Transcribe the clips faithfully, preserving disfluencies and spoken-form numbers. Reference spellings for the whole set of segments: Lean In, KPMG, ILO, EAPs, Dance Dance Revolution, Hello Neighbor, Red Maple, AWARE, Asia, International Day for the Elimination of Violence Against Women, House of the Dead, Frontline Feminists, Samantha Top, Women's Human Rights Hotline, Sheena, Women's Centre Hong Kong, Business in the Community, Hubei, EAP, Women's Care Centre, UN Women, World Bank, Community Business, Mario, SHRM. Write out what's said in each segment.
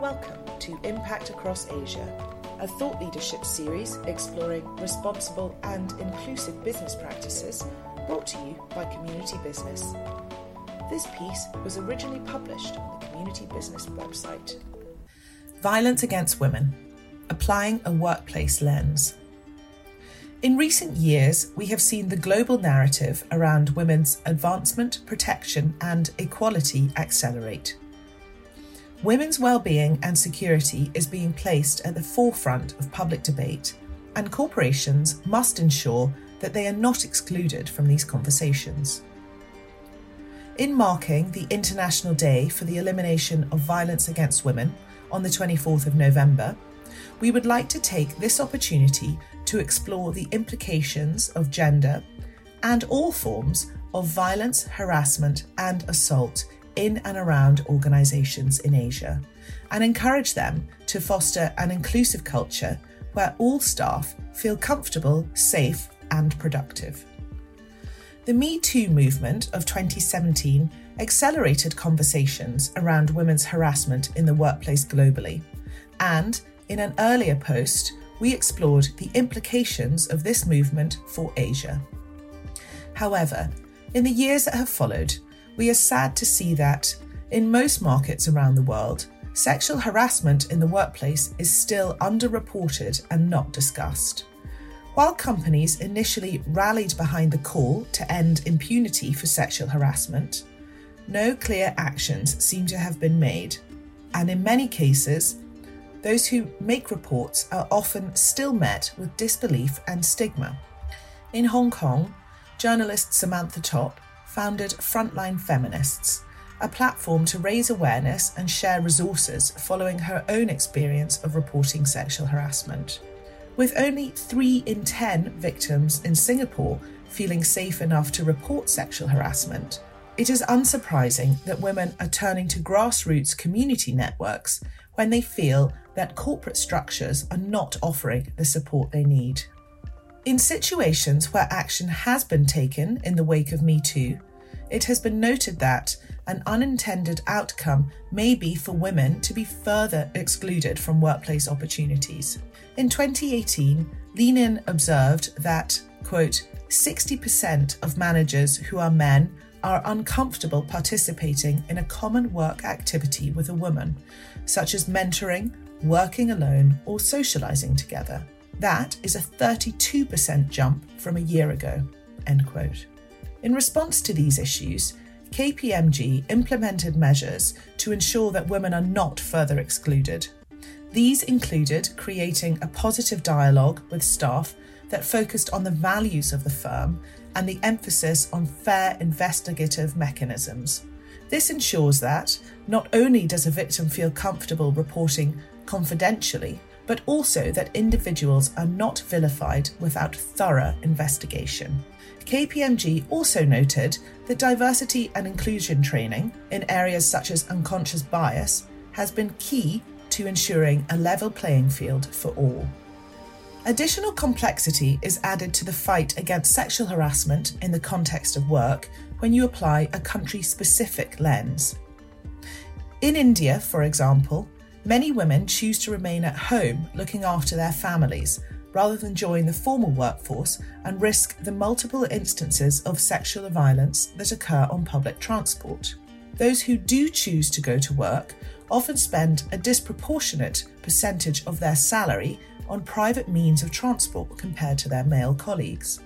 Welcome to Impact Across Asia, a thought leadership series exploring responsible and inclusive business practices brought to you by Community Business. This piece was originally published on the Community Business website. Violence against women, applying a workplace lens. In recent years, we have seen the global narrative around women's advancement, protection, and equality accelerate. Women's well-being and security is being placed at the forefront of public debate, and corporations must ensure that they are not excluded from these conversations. In marking the International Day for the Elimination of Violence Against Women on the twenty-fourth of November, we would like to take this opportunity to explore the implications of gender and all forms of violence, harassment, and assault in and around organisations in Asia, and encourage them to foster an inclusive culture where all staff feel comfortable, safe and productive. The Me Too movement of twenty seventeen accelerated conversations around women's harassment in the workplace globally, and in an earlier post we explored the implications of this movement for Asia. However, in the years that have followed, we are sad to see that, in most markets around the world, sexual harassment in the workplace is still underreported and not discussed. While companies initially rallied behind the call to end impunity for sexual harassment, no clear actions seem to have been made, and in many cases, those who make reports are often still met with disbelief and stigma. In Hong Kong, journalist Samantha Top founded Frontline Feminists, a platform to raise awareness and share resources following her own experience of reporting sexual harassment. With only three in ten victims in Singapore feeling safe enough to report sexual harassment, it is unsurprising that women are turning to grassroots community networks when they feel that corporate structures are not offering the support they need. In situations where action has been taken in the wake of Me Too, it has been noted that an unintended outcome may be for women to be further excluded from workplace opportunities. In twenty eighteen, Lean In observed that, quote, sixty percent of managers who are men are uncomfortable participating in a common work activity with a woman, such as mentoring, working alone, or socialising together. That is a thirty-two percent jump from a year ago, end quote. In response to these issues, K P M G implemented measures to ensure that women are not further excluded. These included creating a positive dialogue with staff that focused on the values of the firm and the emphasis on fair investigative mechanisms. This ensures that not only does a victim feel comfortable reporting confidentially, but also that individuals are not vilified without thorough investigation. K P M G also noted that diversity and inclusion training in areas such as unconscious bias has been key to ensuring a level playing field for all. Additional complexity is added to the fight against sexual harassment in the context of work when you apply a country-specific lens. In India, for example, many women choose to remain at home looking after their families rather than join the formal workforce and risk the multiple instances of sexual violence that occur on public transport. Those who do choose to go to work often spend a disproportionate percentage of their salary on private means of transport compared to their male colleagues.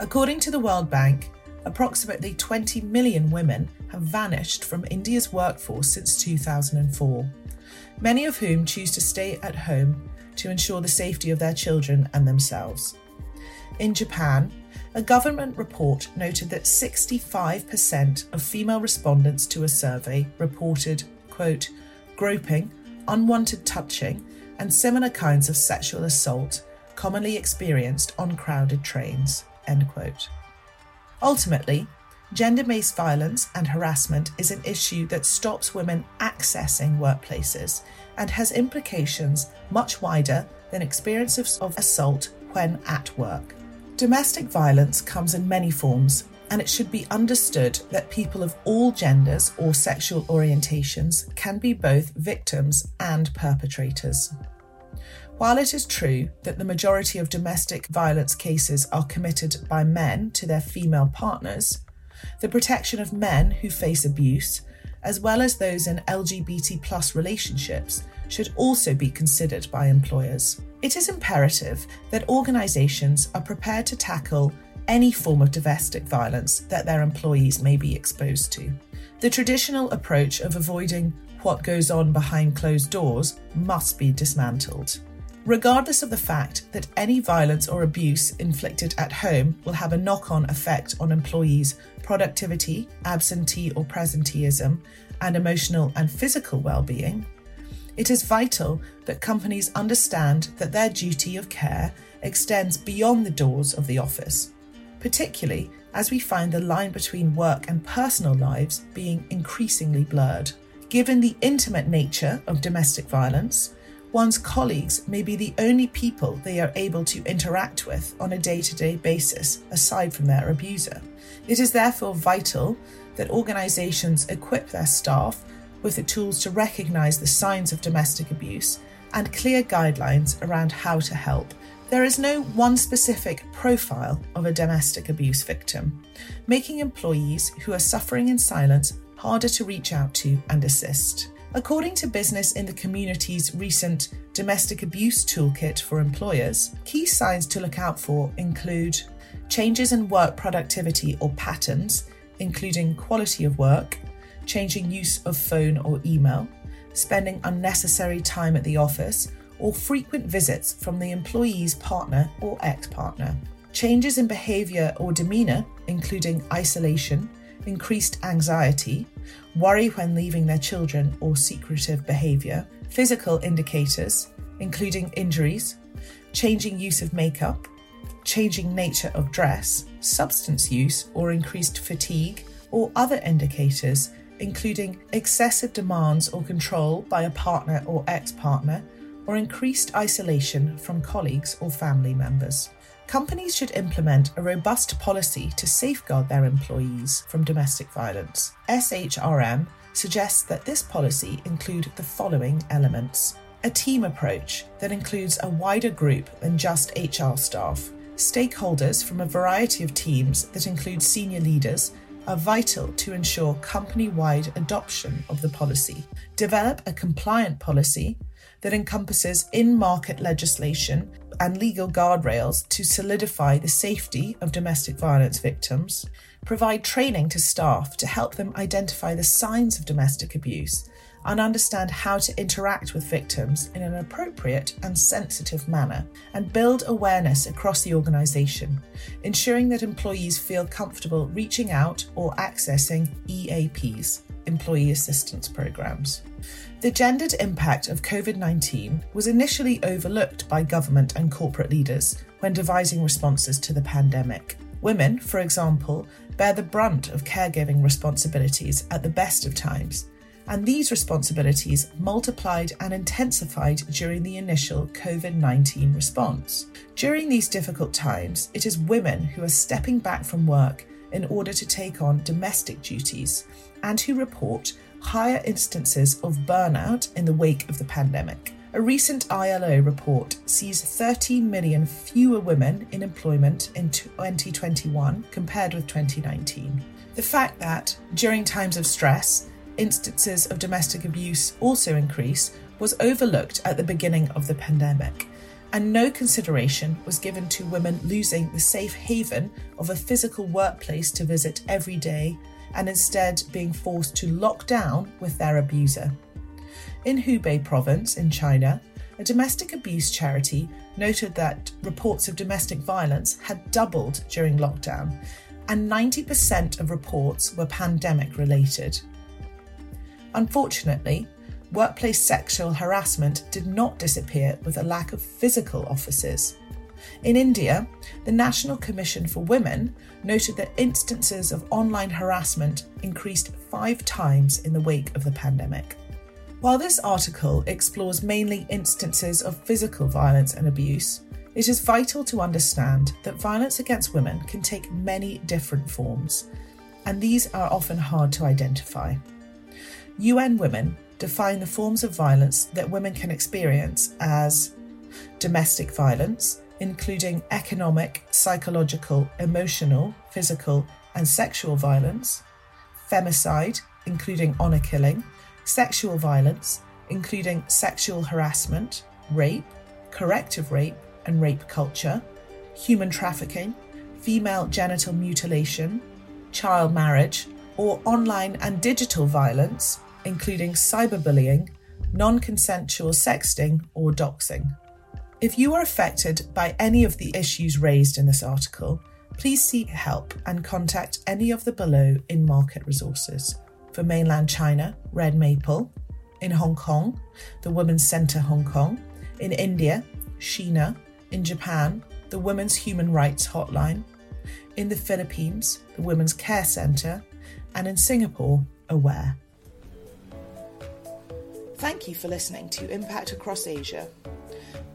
According to the World Bank, approximately twenty million women have vanished from India's workforce since two thousand four. Many of whom choose to stay at home to ensure the safety of their children and themselves. In Japan, a government report noted that sixty-five percent of female respondents to a survey reported, quote, groping, unwanted touching, and similar kinds of sexual assault commonly experienced on crowded trains, end quote. Ultimately, gender-based violence and harassment is an issue that stops women accessing workplaces and has implications much wider than experiences of assault when at work. Domestic violence comes in many forms, and it should be understood that people of all genders or sexual orientations can be both victims and perpetrators. While it is true that the majority of domestic violence cases are committed by men to their female partners, the protection of men who face abuse, as well as those in L G B T plus relationships, should also be considered by employers. It is imperative that organisations are prepared to tackle any form of domestic violence that their employees may be exposed to. The traditional approach of avoiding what goes on behind closed doors must be dismantled. Regardless of the fact that any violence or abuse inflicted at home will have a knock-on effect on employees' productivity, absentee or presenteeism, and emotional and physical well-being, it is vital that companies understand that their duty of care extends beyond the doors of the office, particularly as we find the line between work and personal lives being increasingly blurred. Given the intimate nature of domestic violence, one's colleagues may be the only people they are able to interact with on a day-to-day basis, aside from their abuser. It is therefore vital that organisations equip their staff with the tools to recognise the signs of domestic abuse and clear guidelines around how to help. There is no one specific profile of a domestic abuse victim, making employees who are suffering in silence harder to reach out to and assist. According to Business in the Community's recent Domestic Abuse Toolkit for Employers, key signs to look out for include changes in work productivity or patterns, including quality of work, changing use of phone or email, spending unnecessary time at the office, or frequent visits from the employee's partner or ex-partner. Changes in behaviour or demeanour, including isolation, increased anxiety, worry when leaving their children or secretive behaviour, physical indicators, including injuries, changing use of makeup, changing nature of dress, substance use or increased fatigue, or other indicators, including excessive demands or control by a partner or ex-partner, or increased isolation from colleagues or family members. Companies should implement a robust policy to safeguard their employees from domestic violence. S H R M suggests that this policy include the following elements: a team approach that includes a wider group than just H R staff. Stakeholders from a variety of teams that include senior leaders are vital to ensure company-wide adoption of the policy. Develop a compliant policy that encompasses in-market legislation and legal guardrails to solidify the safety of domestic violence victims. Provide training to staff to help them identify the signs of domestic abuse and understand how to interact with victims in an appropriate and sensitive manner, and build awareness across the organisation, ensuring that employees feel comfortable reaching out or accessing E A Ps, Employee Assistance Programmes. The gendered impact of COVID nineteen was initially overlooked by government and corporate leaders when devising responses to the pandemic. Women, for example, bear the brunt of caregiving responsibilities at the best of times, and these responsibilities multiplied and intensified during the initial COVID nineteen response. During these difficult times, it is women who are stepping back from work in order to take on domestic duties and who report higher instances of burnout in the wake of the pandemic. A recent I L O report sees thirty million fewer women in employment in twenty twenty-one compared with twenty nineteen. The fact that, during times of stress, instances of domestic abuse also increase was overlooked at the beginning of the pandemic, and no consideration was given to women losing the safe haven of a physical workplace to visit every day and instead being forced to lock down with their abuser. In Hubei province in China, a domestic abuse charity noted that reports of domestic violence had doubled during lockdown, and ninety percent of reports were pandemic related. Unfortunately, workplace sexual harassment did not disappear with a lack of physical officers. In India, the National Commission for Women noted that instances of online harassment increased five times in the wake of the pandemic. While this article explores mainly instances of physical violence and abuse, It is vital to understand that violence against women can take many different forms, and these are often hard to identify. U N Women define the forms of violence that women can experience as domestic violence, including economic, psychological, emotional, physical, and sexual violence, femicide, including honour killing, sexual violence, including sexual harassment, rape, corrective rape and rape culture, human trafficking, female genital mutilation, child marriage, or online and digital violence, including cyberbullying, non-consensual sexting, or doxing. If you are affected by any of the issues raised in this article, please seek help and contact any of the below in-market resources. For mainland China, Red Maple. In Hong Kong, the Women's Centre Hong Kong. In India, Sheena. In Japan, the Women's Human Rights Hotline. In the Philippines, the Women's Care Centre. And in Singapore, AWARE. Thank you for listening to Impact Across Asia.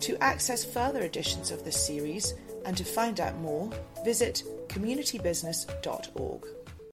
To access further editions of this series and to find out more, visit community business dot org.